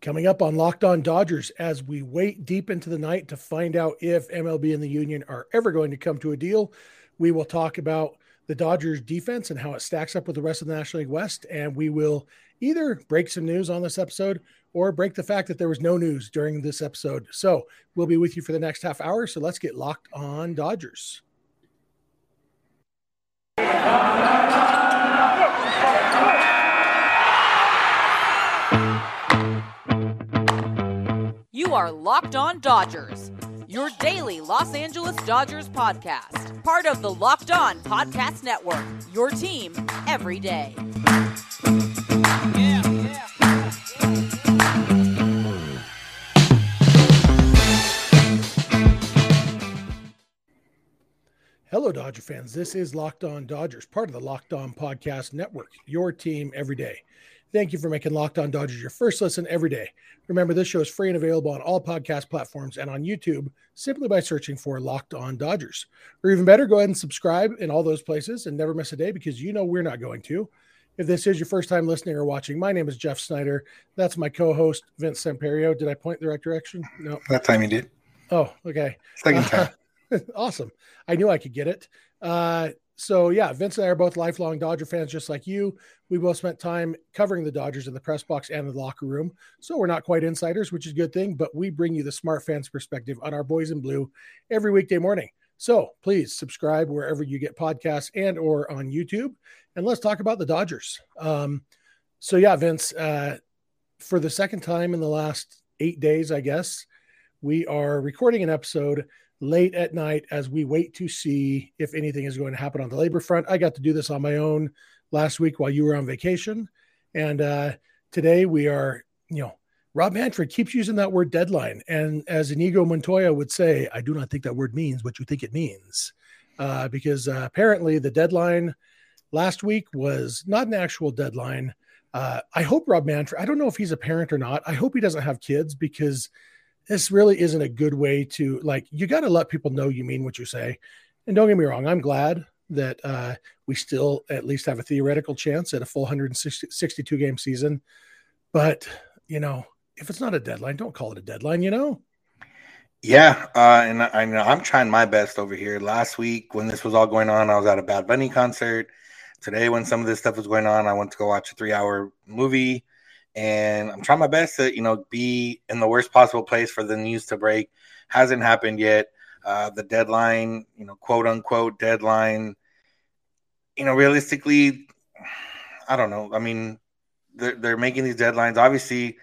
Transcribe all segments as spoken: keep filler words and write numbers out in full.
Coming up on Locked On Dodgers, as we wait deep into the night to find out if M L B and the Union are ever going to come to a deal, we will talk about the Dodgers defense and how it stacks up with the rest of the National League West. And we will either break some news on this episode or break the fact that there was no news during this episode. So we'll be with you for the next half hour. So let's get Locked On Dodgers. You are Locked On Dodgers, your daily Los Angeles Dodgers podcast, part of the Locked On Podcast Network, your team every day. Yeah, yeah, yeah, yeah. Hello, Dodger fans. This is Locked On Dodgers, part of the Locked On Podcast Network, your team every day. Thank you for making Locked On Dodgers your first listen every day. Remember, this show is free and available on all podcast platforms and on YouTube simply by searching for Locked On Dodgers. Or even better, go ahead and subscribe in all those places and never miss a day, because you know we're not going to. If this is your first time listening or watching, my name is Jeff Snyder. That's my co-host, Vince Semperio. Did I point in the right direction? No. That time you did. Oh, okay. Second time. Uh, awesome. I knew I could get it. Uh So, yeah, Vince and I are both lifelong Dodger fans, just like you. We both spent time covering the Dodgers in the press box and the locker room. So we're not quite insiders, which is a good thing, but we bring you the smart fans perspective on our boys in blue every weekday morning. So please subscribe wherever you get podcasts and or on YouTube. And let's talk about the Dodgers. Um, so, yeah, Vince, uh, for the second time in the last eight days, I guess, we are recording an episode late at night as we wait to see if anything is going to happen on the labor front. I got to do this on my own last week while you were on vacation. And uh, today we are, you know, Rob Manfred keeps using that word deadline. And as Inigo Montoya would say, I do not think that word means what you think it means. Uh, because uh, apparently the deadline last week was not an actual deadline. Uh, I hope Rob Manfred, I don't know if he's a parent or not. I hope he doesn't have kids, because this really isn't a good way to, like, you got to let people know you mean what you say. And don't get me wrong, I'm glad that uh, we still at least have a theoretical chance at a full one hundred sixty-two game season. But, you know, if it's not a deadline, don't call it a deadline, you know? Yeah. Uh, and I, I mean, I'm trying my best over here. Last week when this was all going on, I was at a Bad Bunny concert. Today, when some of this stuff was going on, I went to go watch a three hour movie. And I'm trying my best to, you know, be in the worst possible place for the news to break. Hasn't happened yet. Uh, the deadline, you know, quote unquote deadline, you know, realistically, I don't know. I mean, they're, they're making these deadlines. Obviously,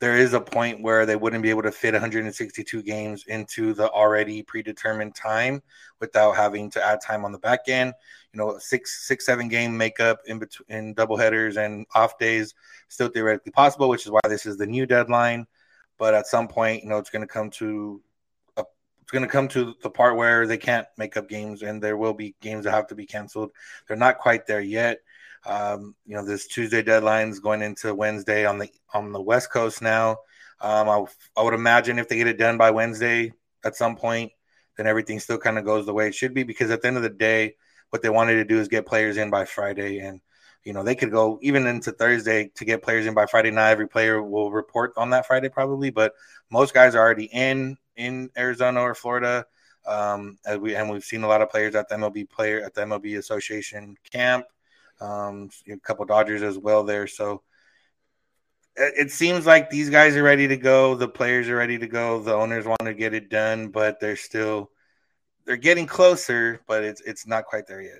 there is a point where they wouldn't be able to fit one hundred sixty-two games into the already predetermined time without having to add time on the back end. You know, six, six, seven game makeup in between, in doubleheaders and off days, still theoretically possible, which is why this is the new deadline. But at some point, you know, it's going to come to a, it's going to come to the part where they can't make up games, and there will be games that have to be canceled. They're not quite there yet. Um, you know, this Tuesday deadline's going into Wednesday on the on the West Coast now. Um, I, I would imagine if they get it done by Wednesday at some point, then everything still kind of goes the way it should be, because at the end of the day, what they wanted to do is get players in by Friday. And, you know, they could go even into Thursday to get players in by Friday. Not every player will report on that Friday probably, but most guys are already in in Arizona or Florida. Um, as we, and we've seen a lot of players at the M L B player at the M L B Association camp. Um, a couple Dodgers as well there. So it, it seems like these guys are ready to go. The players are ready to go. The owners want to get it done, but they're still, they're getting closer, but it's, it's not quite there yet.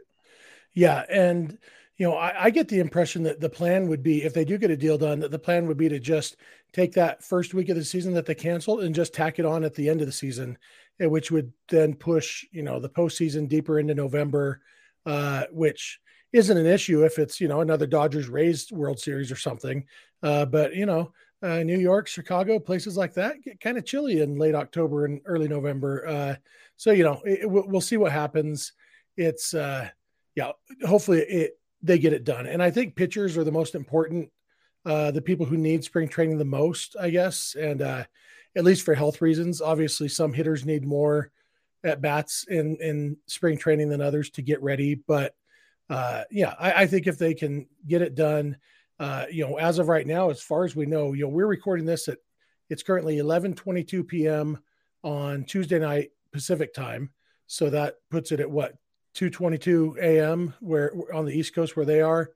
Yeah. And, you know, I, I get the impression that the plan would be, if they do get a deal done, that the plan would be to just take that first week of the season that they canceled and just tack it on at the end of the season, which would then push, you know, the postseason deeper into November, uh, which isn't an issue if it's, you know, another Dodgers Rays World Series or something. Uh, but, you know, uh, New York, Chicago, places like that get kind of chilly in late October and early November. Uh, so, you know, it, we'll see what happens. It's, uh, yeah, hopefully it, they get it done. And I think pitchers are the most important, uh, the people who need spring training the most, I guess. And uh, at least for health reasons, obviously some hitters need more at bats in, in spring training than others to get ready. But, Uh, yeah, I, I think if they can get it done, uh, you know, as of right now, as far as we know, you know, we're recording this at, it's currently eleven twenty-two p.m. on Tuesday night Pacific time. So that puts it at what, two twenty-two a.m. where on the East Coast where they are.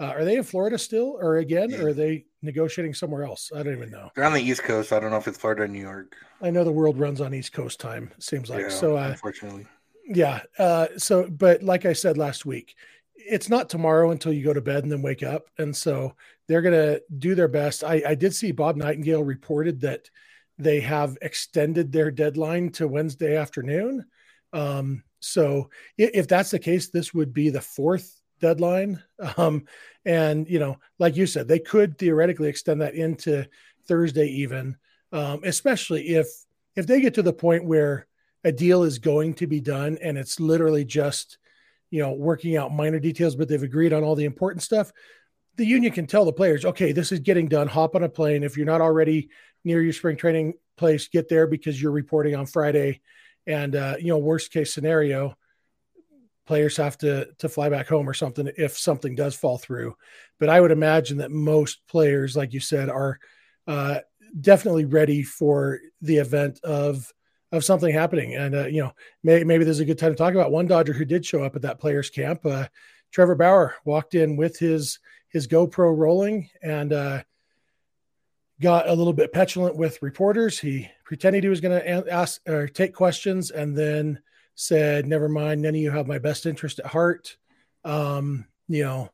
Uh, are they in Florida still, or again, yeah. or are they negotiating somewhere else? I don't even know. They're on the East Coast. I don't know if it's Florida or New York. I know the world runs on East Coast time, it seems like. Yeah, so, uh, unfortunately. Yeah. Uh, so, but like I said last week, it's not tomorrow until you go to bed and then wake up. And so they're going to do their best. I, I did see Bob Nightingale reported that they have extended their deadline to Wednesday afternoon. Um, so if, if that's the case, this would be the fourth deadline. Um, and, you know, like you said, they could theoretically extend that into Thursday even, um, especially if, if they get to the point where a deal is going to be done and it's literally just, you know, working out minor details, but they've agreed on all the important stuff. The union can tell the players, okay, this is getting done. Hop on a plane. If you're not already near your spring training place, get there because you're reporting on Friday. And, uh, you know, worst case scenario, players have to to fly back home or something if something does fall through. But I would imagine that most players, like you said, are uh, definitely ready for the event of of something happening. And, uh, you know, may, maybe this is a good time to talk about one Dodger who did show up at that players camp. Uh, Trevor Bauer walked in with his his GoPro rolling and uh, got a little bit petulant with reporters. He pretended he was going to ask or take questions and then said, never mind, none of you have my best interest at heart. Um, you know,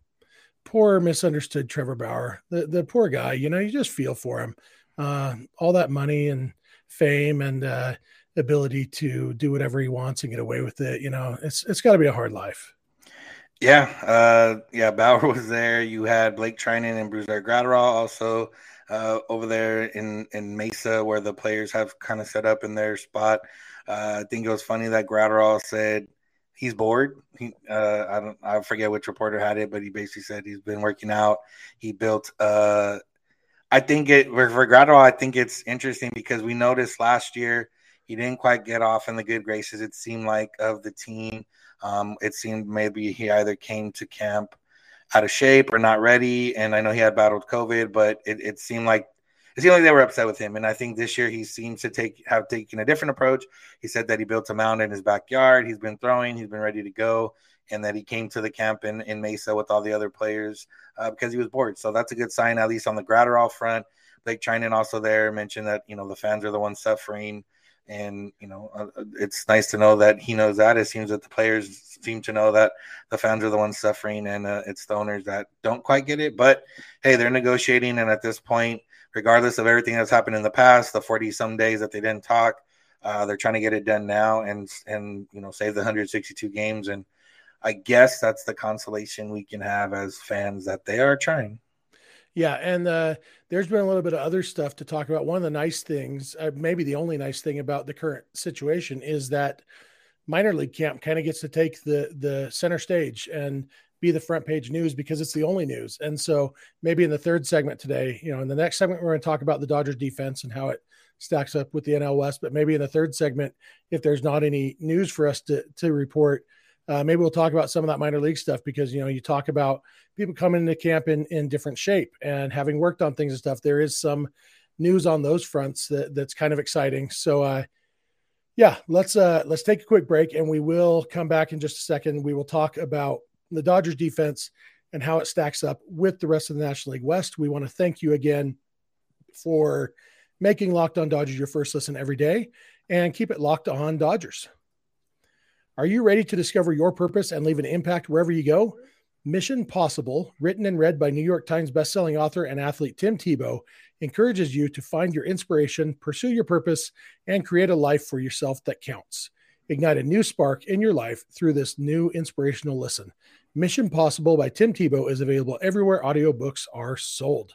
poor misunderstood Trevor Bauer, the, the poor guy, you know, you just feel for him. Uh, all that money and fame and uh, ability to do whatever he wants and get away with it. You know, it's, it's gotta be a hard life. Yeah. Uh, yeah. Bauer was there. You had Blake Treinen and Bruiser Graterol also uh, over there in, in Mesa where the players have kind of set up in their spot. Uh, I think it was funny that Graterol said he's bored. He, uh, I don't, I forget which reporter had it, but he basically said he's been working out. He built. Uh, I think it for, for Graterol, I think it's interesting because we noticed last year he didn't quite get off in the good graces. It seemed like of the team. Um, it seemed maybe he either came to camp out of shape or not ready. And I know he had battled COVID, but it, it seemed like. It seemed like they were upset with him, and I think this year he seems to take have taken a different approach. He said that he built a mound in his backyard. He's been throwing. He's been ready to go, and that he came to the camp in, in Mesa with all the other players uh, because he was bored. So that's a good sign, at least on the Graterol front. Blake Treinen also there mentioned that, you know, the fans are the ones suffering, and, you know, uh, it's nice to know that he knows that. It seems that the players seem to know that the fans are the ones suffering, and uh, it's the owners that don't quite get it. But, hey, they're negotiating, and at this point, regardless of everything that's happened in the past, the forty-some days that they didn't talk, uh, they're trying to get it done now and, and you know, save the one hundred sixty-two games. And I guess that's the consolation we can have as fans that they are trying. Yeah, and uh, there's been a little bit of other stuff to talk about. One of the nice things, uh, maybe the only nice thing about the current situation is that minor league camp kind of gets to take the the center stage and be the front page news because it's the only news. And so maybe in the third segment today, you know, in the next segment, we're going to talk about the Dodgers defense and how it stacks up with the N L West. But maybe in the third segment, if there's not any news for us to, to report, uh, maybe we'll talk about some of that minor league stuff because, you know, you talk about people coming into camp in, in different shape and having worked on things and stuff. There is some news on those fronts that that's kind of exciting. So, uh, yeah, let's, uh, let's take a quick break and we will come back in just a second. We will talk about the Dodgers defense and how it stacks up with the rest of the National League West. We want to thank you again for making Locked On Dodgers your first listen every day and keep it locked on Dodgers. Are you ready to discover your purpose and leave an impact wherever you go? Mission Possible, written and read by New York Times bestselling author and athlete Tim Tebow, encourages you to find your inspiration, pursue your purpose, and create a life for yourself that counts. Ignite a new spark in your life through this new inspirational listen. Mission Possible by Tim Tebow is available everywhere audiobooks are sold.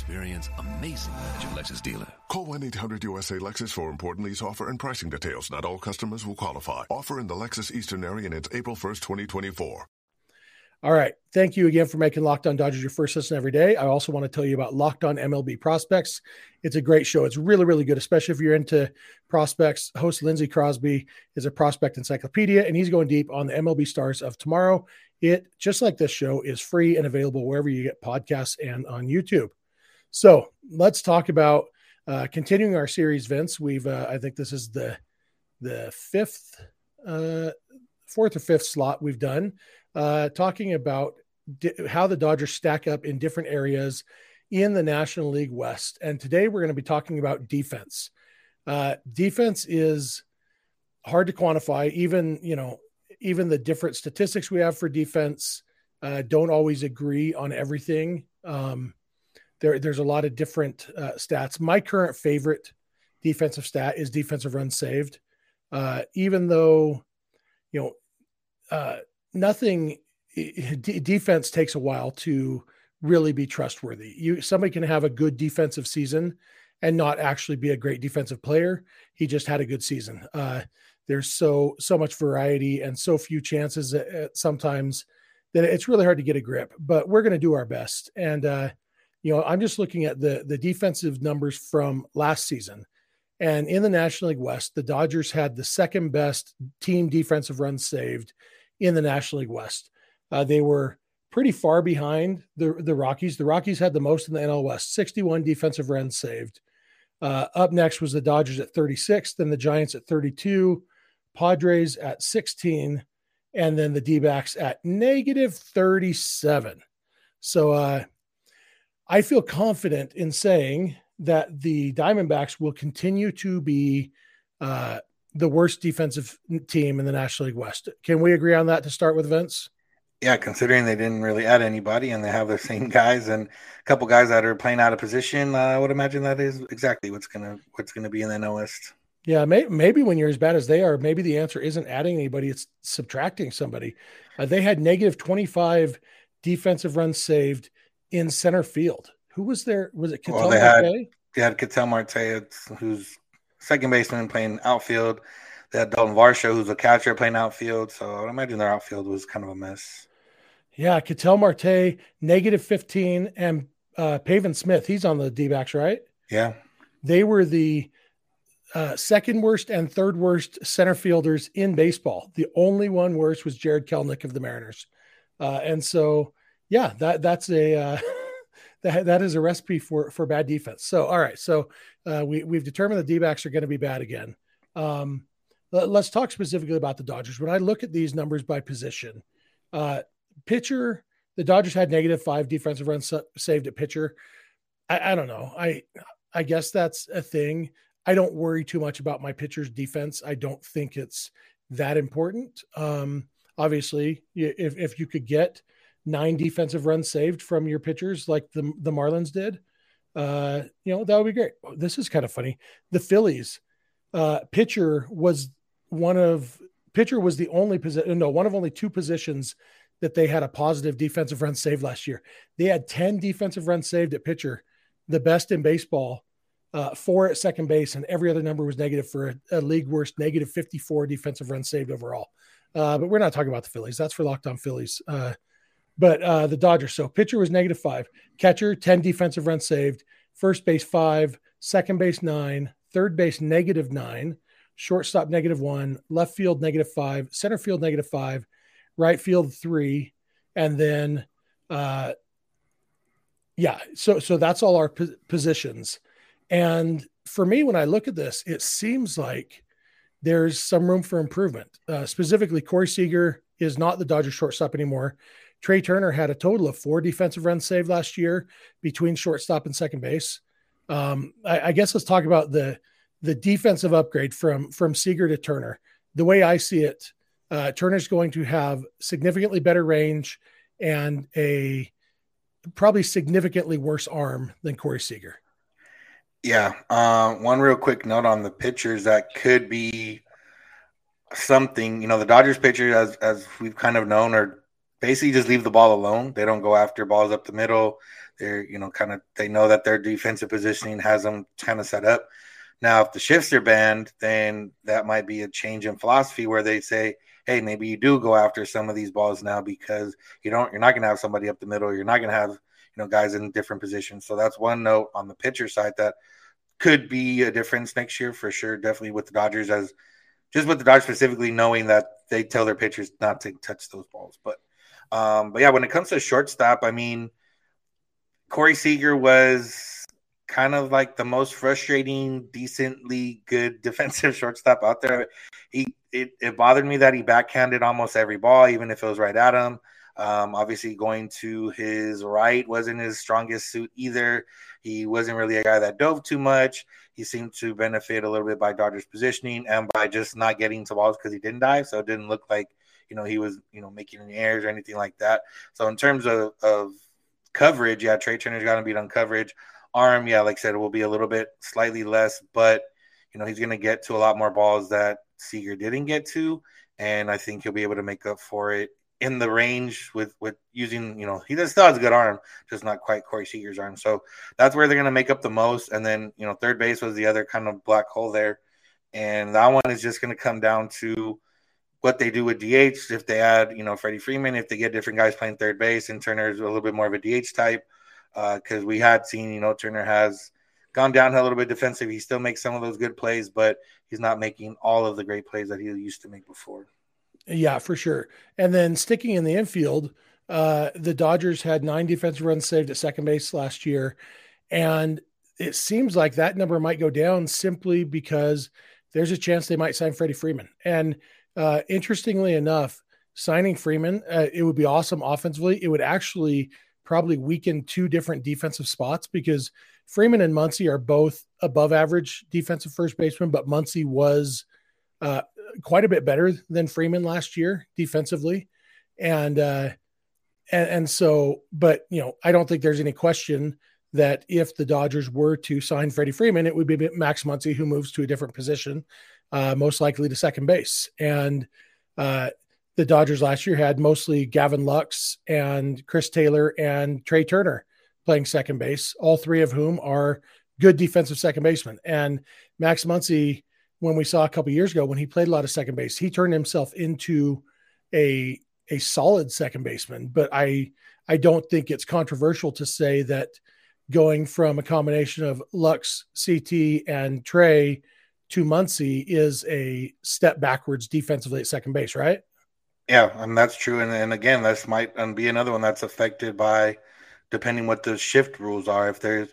Experience amazing at your Lexus dealer. Call one eight hundred U S A Lexus for important lease offer and pricing details. Not all customers will qualify. Offer in the Lexus Eastern area and it's April first, twenty twenty-four. All right. Thank you again for making Locked On Dodgers your first listen every day. I also want to tell you about Locked On M L B Prospects. It's a great show. It's really, really good, especially if you're into prospects. Host Lindsey Crosby is a prospect encyclopedia, and he's going deep on the M L B stars of tomorrow. It, just like this show, is free and available wherever you get podcasts and on YouTube. So let's talk about uh, continuing our series, Vince. We've, uh, I think this is the the fifth, uh, fourth or fifth slot we've done. Uh, talking about di- how the Dodgers stack up in different areas in the National League West. And today we're going to be talking about defense. Uh, defense is hard to quantify. Even, you know, even the different statistics we have for defense uh, don't always agree on everything. Um, there, there's a lot of different uh, stats. My current favorite defensive stat is defensive runs saved. Uh, even though, you know, uh, Nothing d- defense takes a while to really be trustworthy. You somebody can have a good defensive season and not actually be a great defensive player. He just had a good season. Uh, there's so so much variety and so few chances at, at sometimes that it's really hard to get a grip. But we're going to do our best. And uh, you know, I'm just looking at the the defensive numbers from last season. And in the National League West, the Dodgers had the second best team defensive runs saved in the National League West. Uh, they were pretty far behind the, the Rockies. The Rockies had the most in the N L West, sixty-one defensive runs saved. Uh, up next was the Dodgers at thirty-six, then the Giants at thirty-two, Padres at sixteen, and then the D-backs at negative thirty-seven. So uh, I feel confident in saying that the Diamondbacks will continue to be uh, the worst defensive team in the National League West. Can we agree on that to start with, Vince? Yeah, considering they didn't really add anybody and they have their same guys and a couple guys that are playing out of position, uh, I would imagine that is exactly what's gonna what's gonna be in the N L West. Yeah, may, maybe when you're as bad as they are, maybe the answer isn't adding anybody; it's subtracting somebody. Uh, they had negative twenty-five defensive runs saved in center field. Who was there? Was it Ketel well, they Marte? Had, they had Ketel Marte, who's second baseman playing outfield. They had Dalton Varsho, who's a catcher, playing outfield. So I imagine their outfield was kind of a mess. Yeah, Ketel Marte, negative fifteen, and uh, Pavin Smith. He's on the D-backs, right? Yeah. They were the uh, second worst and third worst center fielders in baseball. The only one worse was Jared Kelnick of the Mariners. Uh, and so, yeah, that that's a uh, – That that is a recipe for, for bad defense. So, all right. So uh, we, we've determined the D-backs are going to be bad again. Um, let, let's talk specifically about the Dodgers. When I look at these numbers by position, uh, pitcher, the Dodgers had negative five defensive runs saved at pitcher. I, I don't know. I, I guess that's a thing. I don't worry too much about my pitcher's defense. I don't think it's that important. Um, obviously, if if you could get nine defensive runs saved from your pitchers, like the, the Marlins did, uh, you know, that would be great. This is kind of funny. The Phillies uh, pitcher was one of pitcher was the only position. No, one of only two positions that they had a positive defensive run saved last year. They had ten defensive runs saved at pitcher, the best in baseball, uh, four at second base. And every other number was negative for a, a league worst negative fifty-four defensive runs saved overall. Uh, but we're not talking about the Phillies. That's for Locked On Phillies. Uh, But uh, the Dodgers, so pitcher was negative five, catcher, ten defensive runs saved, first base five, second base nine, third base negative nine, shortstop negative one, left field negative five, center field negative five, right field three. And then, uh, yeah, so so that's all our po- positions. And for me, when I look at this, it seems like there's some room for improvement. Uh, specifically, Corey Seager is not the Dodgers shortstop anymore. Trey Turner had a total of four defensive runs saved last year between shortstop and second base. Um, I, I guess let's talk about the the defensive upgrade from, from Seager to Turner. The way I see it, uh, Turner's going to have significantly better range and a probably significantly worse arm than Corey Seager. Yeah. Uh, one real quick note on the pitchers that could be something. You know, the Dodgers pitchers, as, as we've kind of known, are basically just leave the ball alone. They don't go after balls up the middle. They're, you know, kind of, they know that their defensive positioning has them kind of set up. Now, if the shifts are banned, then that might be a change in philosophy where they say, hey, maybe you do go after some of these balls now because you don't, you're not going to have somebody up the middle. You're not going to have, you know, guys in different positions. So that's one note on the pitcher side that could be a difference next year for sure. Definitely with the Dodgers, as just with the Dodgers specifically, knowing that they tell their pitchers not to touch those balls. But, um, but yeah, when it comes to shortstop, I mean, Corey Seager was kind of like the most frustrating, decently good defensive shortstop out there. He it, it bothered me that he backhanded almost every ball, even if it was right at him. Um, obviously, going to his right wasn't his strongest suit either. He wasn't really a guy that dove too much. He seemed to benefit a little bit by Dodgers positioning and by just not getting to balls because he didn't dive. So it didn't look like, you know, he was, you know, making any errors or anything like that. So in terms of, of coverage, yeah, Trey Turner's got to beat on coverage. Arm, yeah, like I said, it will be a little bit slightly less, but, you know, he's going to get to a lot more balls that Seager didn't get to, and I think he'll be able to make up for it in the range with, with using, you know, he still has a good arm, just not quite Corey Seager's arm. So that's where they're going to make up the most. And then, you know, third base was the other kind of black hole there, and that one is just going to come down to what they do with D H. If they add, you know, Freddie Freeman, if they get different guys playing third base, and Turner's a little bit more of a D H type, because uh, we had seen, you know, Turner has gone down a little bit defensive. He still makes some of those good plays, but he's not making all of the great plays that he used to make before. Yeah, for sure. And then sticking in the infield, uh, the Dodgers had nine defensive runs saved at second base last year. And it seems like that number might go down simply because there's a chance they might sign Freddie Freeman. And uh, interestingly enough, signing Freeman, uh, it would be awesome offensively. It would actually probably weaken two different defensive spots because Freeman and Muncy are both above average defensive first basemen, but Muncy was uh, quite a bit better than Freeman last year defensively. And, uh, and, and so, but, you know, I don't think there's any question that if the Dodgers were to sign Freddie Freeman, it would be Max Muncy, who moves to a different position, uh, most likely to second base. And, uh, the Dodgers last year had mostly Gavin Lux and Chris Taylor and Trey Turner playing second base, all three of whom are good defensive second basemen. And Max Muncy, when we saw a couple of years ago, when he played a lot of second base, he turned himself into a, a solid second baseman. But I, I don't think it's controversial to say that going from a combination of Lux, C T, and Trey to Muncy is a step backwards defensively at second base, right? Yeah, and that's true. And, and again, this might be another one that's affected by depending what the shift rules are. If there's,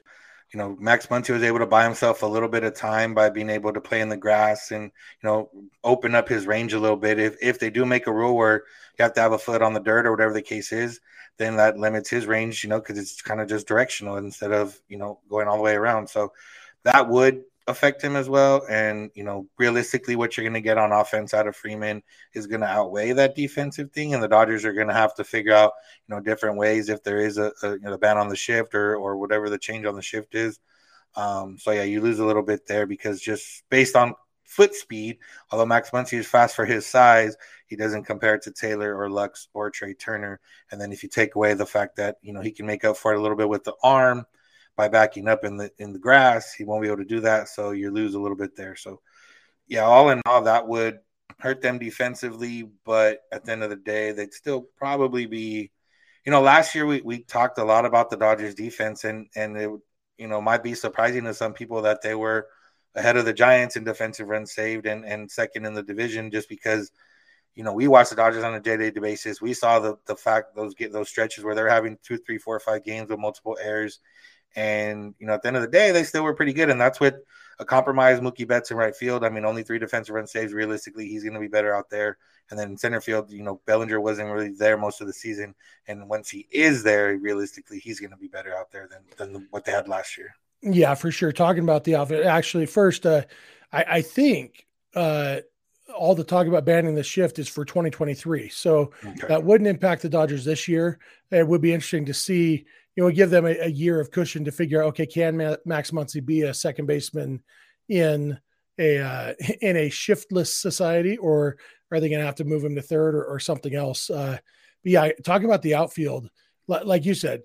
you know, Max Muncy was able to buy himself a little bit of time by being able to play in the grass and, you know, open up his range a little bit. If if they do make a rule where you have to have a foot on the dirt or whatever the case is, then that limits his range, you know, because it's kind of just directional instead of, you know, going all the way around. So that would affect him as well. And, you know, realistically, what you're going to get on offense out of Freeman is going to outweigh that defensive thing. And the Dodgers are going to have to figure out, you know, different ways if there is a, a you know, the ban on the shift or, or whatever the change on the shift is. Um, so yeah, you lose a little bit there because just based on foot speed, although Max Muncy is fast for his size, he doesn't compare to Taylor or Lux or Trey Turner. And then if you take away the fact that, you know, he can make up for it a little bit with the arm, by backing up in the in the grass, he won't be able to do that, so you lose a little bit there. So, yeah, all in all, that would hurt them defensively, but at the end of the day, they'd still probably be – you know, last year we, we talked a lot about the Dodgers' defense, and, and it, you know, might be surprising to some people that they were ahead of the Giants in defensive runs saved and, and second in the division just because – you know, we watch the Dodgers on a day-to-day basis. We saw the the fact those get those stretches where they're having two, three, four, five games with multiple errors. And, you know, at the end of the day, they still were pretty good. And that's with a compromised Mookie Betts in right field. I mean, only three defensive run saves. Realistically, he's going to be better out there. And then in center field, you know, Bellinger wasn't really there most of the season. And once he is there, realistically, he's going to be better out there than, than what they had last year. Yeah, for sure. Talking about the offense, actually, first, uh, I, I think uh, – all the talk about banning the shift is for twenty twenty-three. So okay. That wouldn't impact the Dodgers this year. It would be interesting to see, you know, give them a, a year of cushion to figure out, okay, can Ma- Max Muncy be a second baseman in a, uh, in a shiftless society, or are they going to have to move him to third or, or something else? Uh, But yeah, talk about the outfield. Like you said,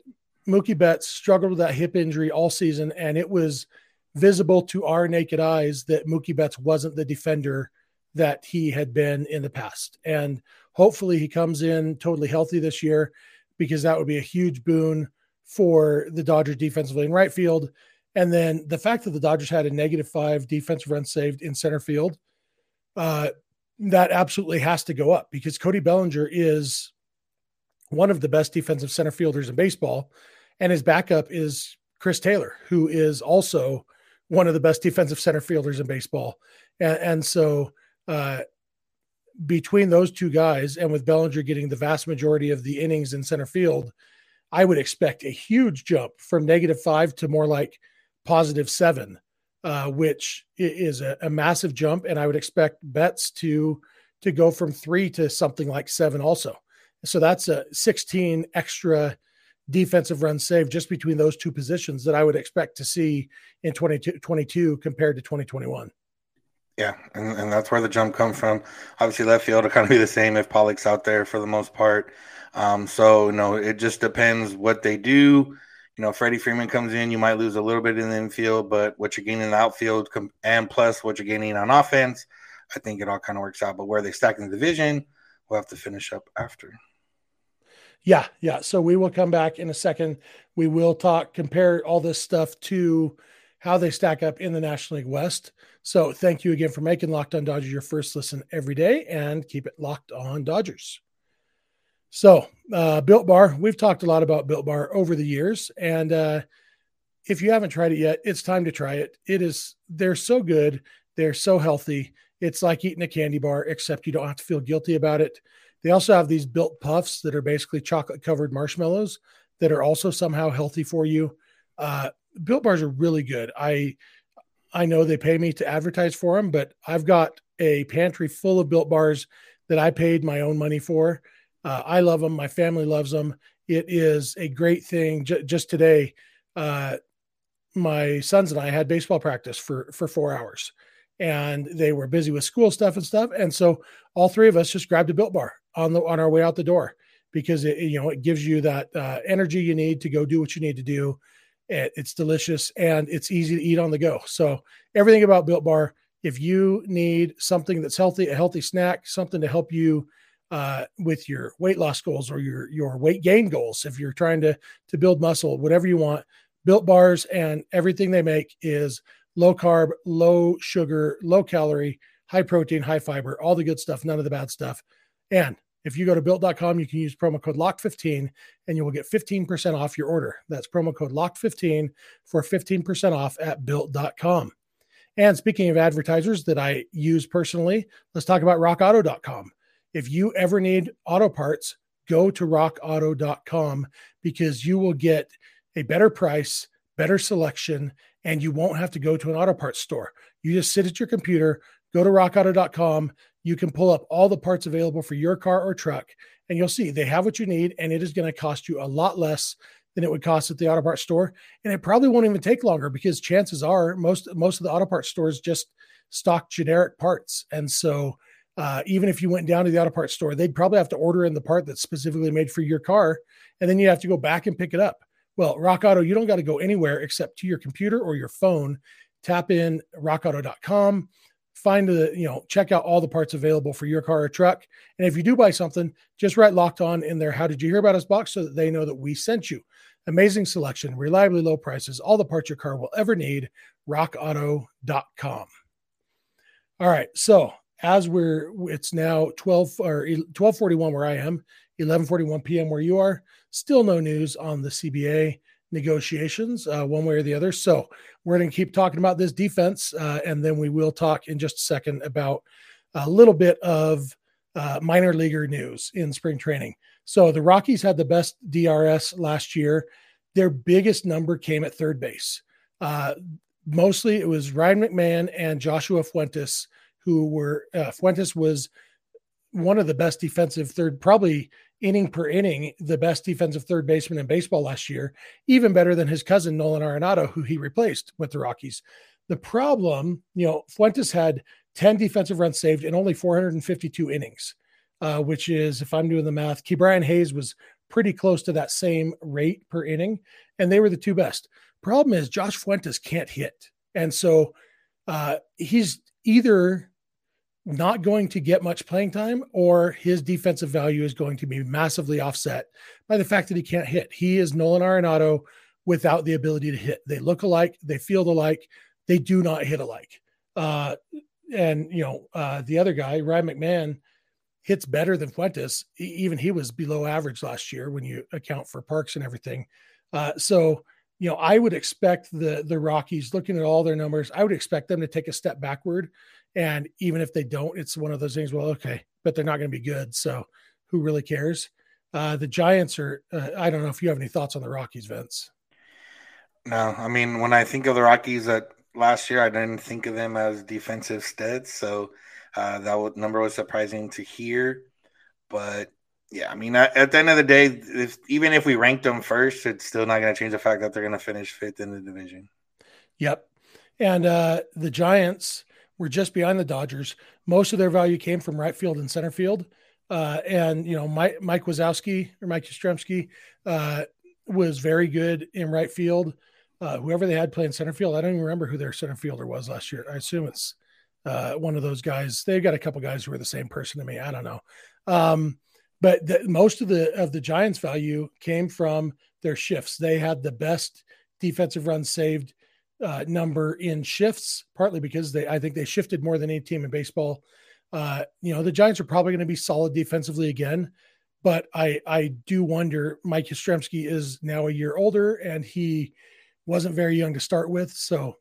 Mookie Betts struggled with that hip injury all season, and it was visible to our naked eyes that Mookie Betts wasn't the defender that he had been in the past. And hopefully he comes in totally healthy this year, because that would be a huge boon for the Dodgers defensively in right field. And then the fact that the Dodgers had a negative five defensive run saved in center field, uh, that absolutely has to go up, because Cody Bellinger is one of the best defensive center fielders in baseball. And his backup is Chris Taylor, who is also one of the best defensive center fielders in baseball. And, and so uh, between those two guys, and with Bellinger getting the vast majority of the innings in center field, I would expect a huge jump from negative five to more like positive seven, uh, which is a, a massive jump. And I would expect Betts to, to go from three to something like seven also. So that's a sixteen extra defensive run save just between those two positions that I would expect to see in twenty twenty-two compared to twenty twenty-one. Yeah, and, and that's where the jump comes from. Obviously, left field will kind of be the same if Pollock's out there for the most part. Um, so, you know, it just depends what they do. You know, Freddie Freeman comes in, you might lose a little bit in the infield, but what you're gaining in the outfield and plus what you're gaining on offense, I think it all kind of works out. But where they stack in the division, we'll have to finish up after. Yeah, yeah. So we will come back in a second. We will talk, compare all this stuff to how they stack up in the National League West. So thank you again for making Locked On Dodgers your first listen every day, and keep it Locked On Dodgers. So uh, Built Bar, we've talked a lot about Built Bar over the years. And uh, if you haven't tried it yet, it's time to try it. It is, they're so good. They're so healthy. It's like eating a candy bar, except you don't have to feel guilty about it. They also have these Built Puffs that are basically chocolate-covered marshmallows that are also somehow healthy for you. Uh, Built Bars are really good. I I know they pay me to advertise for them, but I've got a pantry full of Built Bars that I paid my own money for. Uh, I love them. My family loves them. It is a great thing. J- just today, uh, my sons and I had baseball practice for, for four hours. And they were busy with school stuff and stuff. And so all three of us just grabbed a Built Bar on the on our way out the door, because it, you know, it gives you that uh, energy you need to go do what you need to do. It, it's delicious, and it's easy to eat on the go. So everything about Built Bar, if you need something that's healthy, a healthy snack, something to help you uh, with your weight loss goals or your, your weight gain goals, if you're trying to, to build muscle, whatever you want, Built Bars and everything they make is low carb, low sugar, low calorie, high protein, high fiber, all the good stuff, none of the bad stuff. And if you go to built dot com, you can use promo code locked fifteen and you will get fifteen percent off your order. That's promo code locked fifteen for fifteen percent off at built dot com. And speaking of advertisers that I use personally, let's talk about rock auto dot com. If you ever need auto parts, go to rock auto dot com, because you will get a better price, better selection, and you won't have to go to an auto parts store. You just sit at your computer, go to rock auto dot com. You can pull up all the parts available for your car or truck, and you'll see they have what you need, and it is going to cost you a lot less than it would cost at the auto parts store. And it probably won't even take longer, because chances are most, most of the auto parts stores just stock generic parts. And so uh, even if you went down to the auto parts store, they'd probably have to order in the part that's specifically made for your car, and then you have to go back and pick it up. Well, Rock Auto, you don't got to go anywhere except to your computer or your phone. Tap in rock auto dot com, find the, you know, check out all the parts available for your car or truck. And if you do buy something, just write Locked On in their How Did You Hear About Us box so that they know that we sent you. Amazing selection, reliably low prices, all the parts your car will ever need, rock auto dot com. All right. So as we're, it's now twelve or twelve forty-one where I am, eleven forty-one p.m. where you are. Still no news on the C B A negotiations uh, one way or the other. So we're going to keep talking about this defense, uh, and then we will talk in just a second about a little bit of uh, minor leaguer news in spring training. So the Rockies had the best D R S last year. Their biggest number came at third base. Uh, mostly it was Ryan McMahon and Joshua Fuentes, who were uh, – Fuentes was one of the best defensive third – probably – inning per inning, the best defensive third baseman in baseball last year, even better than his cousin, Nolan Arenado, who he replaced with the Rockies. The problem, you know, Fuentes had ten defensive runs saved in only four hundred fifty-two innings. uh, which is, if I'm doing the math, Ke'Bryan Hayes was pretty close to that same rate per inning, and they were the two best. Problem is Josh Fuentes can't hit. And so uh, he's either not going to get much playing time, or his defensive value is going to be massively offset by the fact that he can't hit. He is Nolan Arenado without the ability to hit. They look alike. They feel alike. They do not hit alike. Uh, and, you know, uh, the other guy, Ryan McMahon, hits better than Fuentes. Even he was below average last year when you account for parks and everything. Uh, so, you know, I would expect the the Rockies, looking at all their numbers, I would expect them to take a step backward. And even if they don't, it's one of those things, well, okay, but they're not going to be good. So who really cares? Uh, the Giants are, uh, I don't know if you have any thoughts on the Rockies, Vince. No, I mean, when I think of the Rockies at last year, I didn't think of them as defensive studs. So uh, that number was surprising to hear. But yeah, I mean, at the end of the day, if, even if we ranked them first, it's still not going to change the fact that they're going to finish fifth in the division. Yep. And uh, the Giants were just behind the Dodgers. Most of their value came from right field and center field. Uh, and, you know, Mike, Mike Wazowski or Mike Yastrzemski uh, was very good in right field. Uh, whoever they had playing center field, I don't even remember who their center fielder was last year. I assume it's uh, one of those guys. They've got a couple guys who are the same person to me. I don't know. Um, but the, most of the of the Giants' value came from their shifts. They had the best defensive runs saved uh, number in shifts, partly because they I think they shifted more than any team in baseball. Uh, you know, the Giants are probably going to be solid defensively again, but I I do wonder. Mike Yastrzemski is now a year older, and he wasn't very young to start with. So,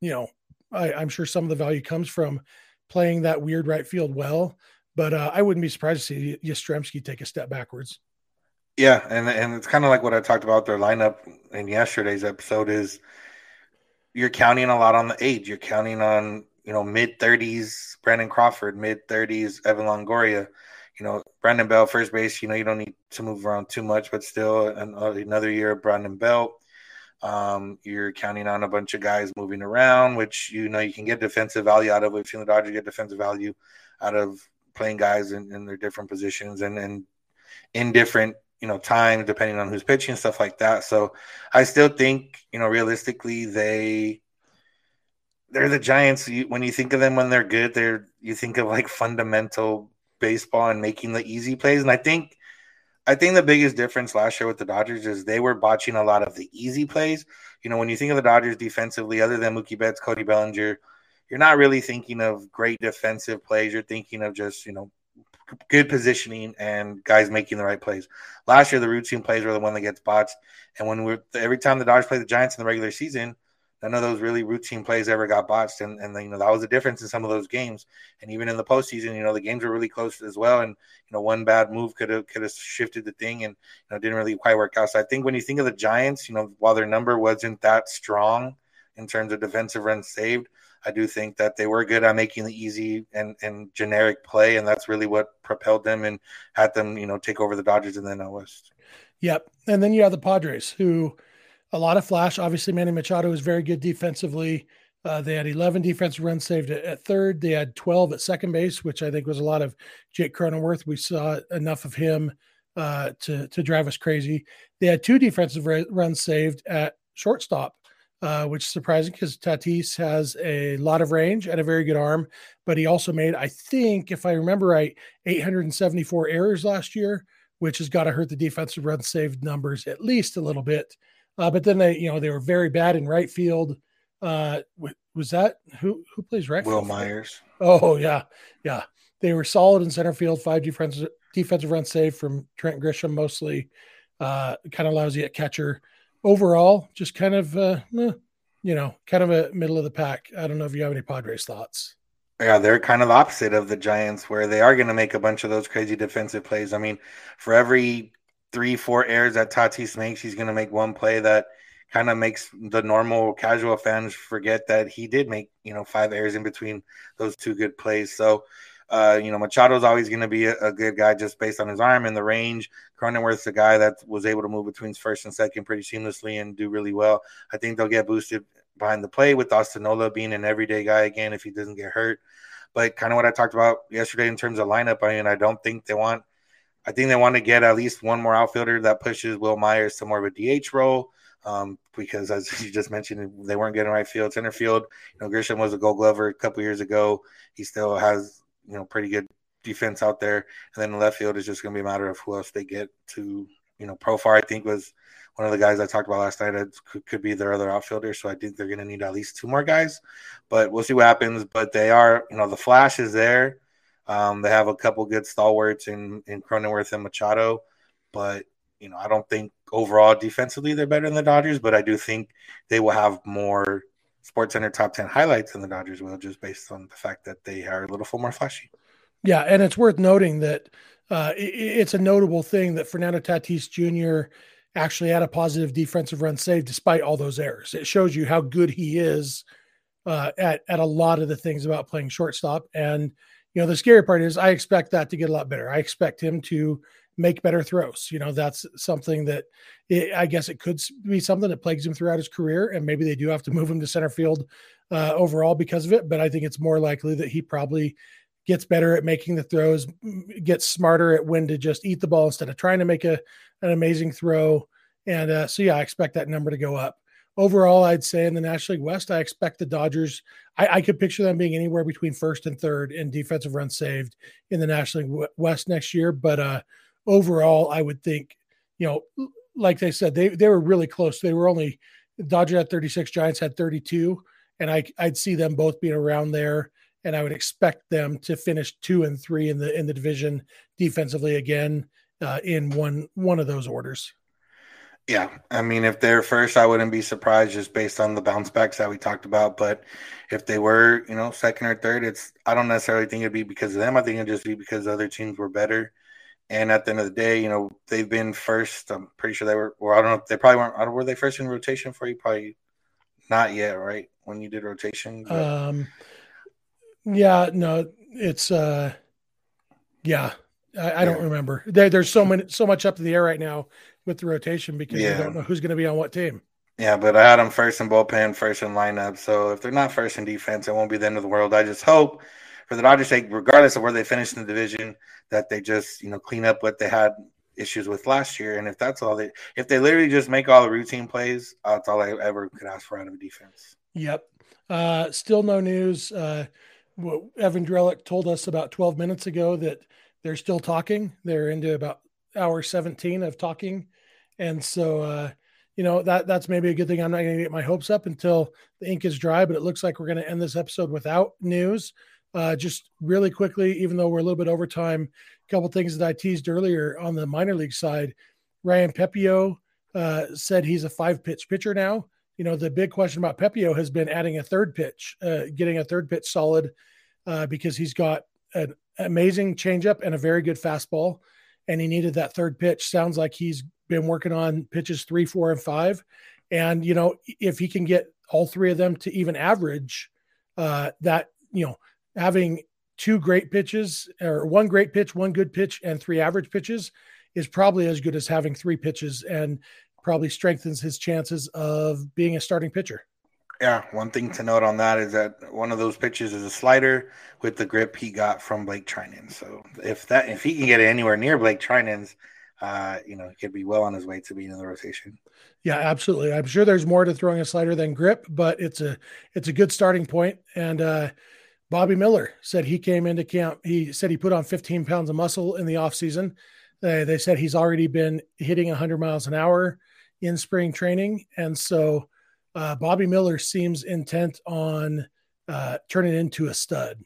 you know, I, I'm sure some of the value comes from playing that weird right field well, but uh, I wouldn't be surprised to see Yastrzemski take a step backwards. Yeah. And, and it's kind of like what I talked about their lineup in yesterday's episode is you're counting a lot on the age. You're counting on, you know, mid thirties, Brandon Crawford, mid thirties, Evan Longoria, you know, Brandon Belt, first base, you know, you don't need to move around too much, but still an, another year of Brandon Belt. Um, you're counting on a bunch of guys moving around, which, you know, you can get defensive value out of. We've seen the Dodgers get defensive value out of playing guys in, in their different positions and, and in different, you know, time, depending on who's pitching, stuff like that. So I still think, you know, realistically, they, they're the Giants. You, when you think of them, when they're good, they're, you think of like fundamental baseball and making the easy plays. And I think I think the biggest difference last year with the Dodgers is they were botching a lot of the easy plays. You know, when you think of the Dodgers defensively, other than Mookie Betts, Cody Bellinger, you're not really thinking of great defensive plays. You're thinking of just, you know, good positioning and guys making the right plays. Last year, the routine plays were the one that gets botched. And when we're every time the Dodgers play the Giants in the regular season, none of those really routine plays ever got botched. And, and you know, that was the difference in some of those games. And even in the postseason, you know, the games were really close as well. And, you know, one bad move could have could have shifted the thing and, you know, didn't really quite work out. So I think when you think of the Giants, you know, while their number wasn't that strong in terms of defensive runs saved, I do think that they were good at making the easy and, and generic play. And that's really what propelled them and had them, you know, take over the Dodgers in the N L West. Yep. And then you have the Padres, who – a lot of flash. Obviously, Manny Machado is very good defensively. Uh, they had eleven defensive runs saved at, at third. They had twelve at second base, which I think was a lot of Jake Cronenworth. We saw enough of him uh, to, to drive us crazy. They had two defensive ra- runs saved at shortstop, uh, which is surprising because Tatis has a lot of range and a very good arm, but he also made, I think, if I remember right, eight hundred seventy-four errors last year, which has got to hurt the defensive runs saved numbers at least a little bit. Uh, but then they, you know, they were very bad in right field. Uh, was that who who plays right field? Will Myers. Oh yeah, yeah. They were solid in center field. Five defensive defensive runs saved from Trent Grisham mostly. Uh, kind of lousy at catcher. Overall, just kind of uh, you know, kind of a middle of the pack. I don't know if you have any Padres thoughts. Yeah, they're kind of the opposite of the Giants, where they are going to make a bunch of those crazy defensive plays. I mean, for every three, four errors that Tatis makes, he's going to make one play that kind of makes the normal casual fans forget that he did make, you know, five errors in between those two good plays. So, uh, you know, Machado's always going to be a, a good guy just based on his arm and the range. Cronenworth's a guy that was able to move between first and second pretty seamlessly and do really well. I think they'll get boosted behind the play with Austin Nola being an everyday guy again if he doesn't get hurt. But kind of what I talked about yesterday in terms of lineup, I mean, I don't think they want – I think they want to get at least one more outfielder that pushes Will Myers to more of a D H role um, because, as you just mentioned, they weren't getting right field, center field. You know, Grisham was a Gold Glover a couple years ago. He still has, you know, pretty good defense out there. And then the left field is just going to be a matter of who else they get to – You know, Profar, I think, was one of the guys I talked about last night. It could, could be their other outfielder, so I think they're going to need at least two more guys. But we'll see what happens. But they are, you know, the flash is there. Um, they have a couple good stalwarts in, in Cronenworth and Machado. But, you know, I don't think overall defensively they're better than the Dodgers, but I do think they will have more SportsCenter top ten highlights than the Dodgers will, just based on the fact that they are a little more flashy. Yeah, and it's worth noting that uh, it, it's a notable thing that Fernando Tatis Junior actually had a positive defensive run save despite all those errors. It shows you how good he is uh, at, at a lot of the things about playing shortstop. And, you know, the scary part is I expect that to get a lot better. I expect him to make better throws. You know, that's something that it, I guess it could be something that plagues him throughout his career. And maybe they do have to move him to center field uh, overall because of it. But I think it's more likely that he probably – gets better at making the throws, gets smarter at when to just eat the ball instead of trying to make a an amazing throw. And uh, so, yeah, I expect that number to go up. Overall, I'd say in the National League West, I expect the Dodgers, I, I could picture them being anywhere between first and third in defensive runs saved in the National League West next year. But uh, overall, I would think, you know, like they said, they, they were really close. They were only, the Dodgers had thirty-six, Giants had thirty-two, and I, I'd see them both being around there. And I would expect them to finish two and three in the in the division defensively again uh, in one one of those orders. Yeah, I mean, if they're first, I wouldn't be surprised just based on the bounce backs that we talked about. But if they were, you know, second or third, it's I don't necessarily think it'd be because of them. I think it'd just be because other teams were better. And at the end of the day, you know, they've been first. I'm pretty sure they were. Or I don't know if they probably weren't. I don't, were they first in rotation for you? Probably not yet, right? When you did rotation. But... Um. Yeah, no, it's, uh, yeah, I, I don't remember. There, there's so many, so much up in the air right now with the rotation because yeah. I don't know who's going to be on what team. Yeah, but I had them first in bullpen, first in lineup. So if they're not first in defense, it won't be the end of the world. I just hope for the Dodgers' sake, regardless of where they finish in the division, that they just, you know, clean up what they had issues with last year. And if that's all they, if they literally just make all the routine plays, uh, that's all I ever could ask for out of a defense. Yep. Uh, still no news. Uh, Evan Drellick told us about twelve minutes ago that they're still talking. They're into about hour seventeen of talking. And so, uh, you know, that that's maybe a good thing. I'm not going to get my hopes up until the ink is dry, but it looks like we're going to end this episode without news. Uh, just really quickly, even though we're a little bit over time, a couple things that I teased earlier on the minor league side. Ryan Pepio uh, said he's a five-pitch pitcher now. You know, the big question about Pepio has been adding a third pitch, uh, getting a third pitch solid uh, because he's got an amazing changeup and a very good fastball, and he needed that third pitch. Sounds like he's been working on pitches three, four, and five. And, you know, if he can get all three of them to even average uh, that, you know, having two great pitches or one great pitch, one good pitch, and three average pitches is probably as good as having three pitches and probably strengthens his chances of being a starting pitcher. Yeah. One thing to note on that is that one of those pitches is a slider with the grip he got from Blake Treinen. So if that, if he can get it anywhere near Blake Treinen's, uh, you know, he could be well on his way to being in the rotation. Yeah, absolutely. I'm sure there's more to throwing a slider than grip, but it's a, it's a good starting point. And, uh, Bobby Miller said he came into camp. He said he put on fifteen pounds of muscle in the off season. They, they said he's already been hitting a hundred miles an hour in spring training. And so uh, Bobby Miller seems intent on uh, turning into a stud.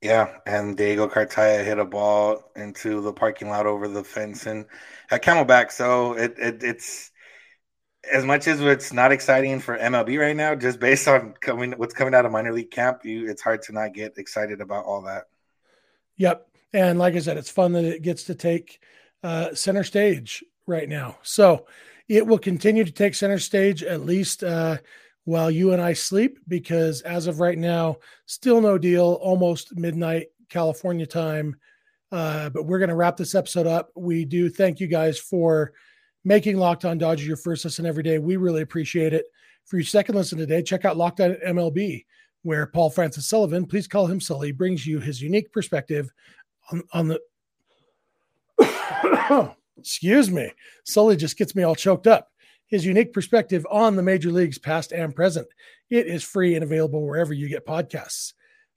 Yeah. And Diego Cartaya hit a ball into the parking lot over the fence and at Camelback. So it, it it's as much as it's not exciting for M L B right now, just based on coming, what's coming out of minor league camp, you it's hard to not get excited about all that. Yep. And like I said, it's fun that it gets to take uh, center stage right now. So it will continue to take center stage at least uh, while you and I sleep, because as of right now, still no deal, almost midnight California time. Uh, but we're going to wrap this episode up. We do thank you guys for making Locked On Dodgers your first listen every day. We really appreciate it. For your second listen today, check out Locked On M L B. where Paul Francis Sullivan, please call him Sully, brings you his unique perspective on, on the... Excuse me. Sully just gets me all choked up. His unique perspective on the major leagues, past and present. It is free and available wherever you get podcasts.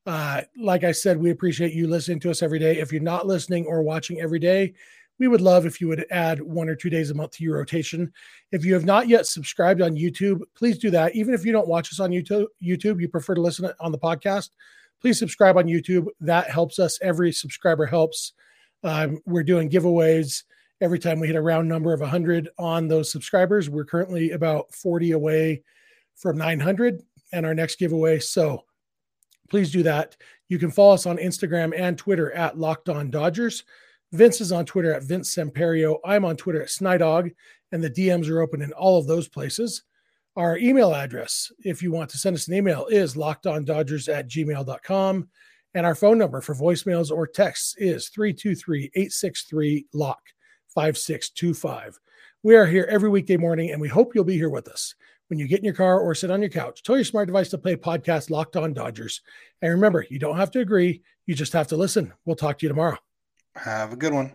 Uh, like I said, we appreciate you listening to us every day. If you're not listening or watching every day, we would love if you would add one or two days a month to your rotation. If you have not yet subscribed on YouTube, please do that. Even if you don't watch us on YouTube, YouTube, you prefer to listen on the podcast, please subscribe on YouTube. That helps us. Every subscriber helps. Um, we're doing giveaways. Every time we hit a round number of one hundred on those subscribers, we're currently about forty away from nine hundred and our next giveaway. So please do that. You can follow us on Instagram and Twitter at Locked On Dodgers. Vince is on Twitter at Vince Semperio. I'm on Twitter at Snydog, and the D Ms are open in all of those places. Our email address, if you want to send us an email, is lockedondodgers at gmail dot com. And our phone number for voicemails or texts is three two three, eight six three, L O C K. five six two five. We are here every weekday morning, and we hope you'll be here with us. When you get in your car or sit on your couch, tell your smart device to play podcast Locked On Dodgers. And remember, you don't have to agree. You just have to listen. We'll talk to you tomorrow. Have a good one.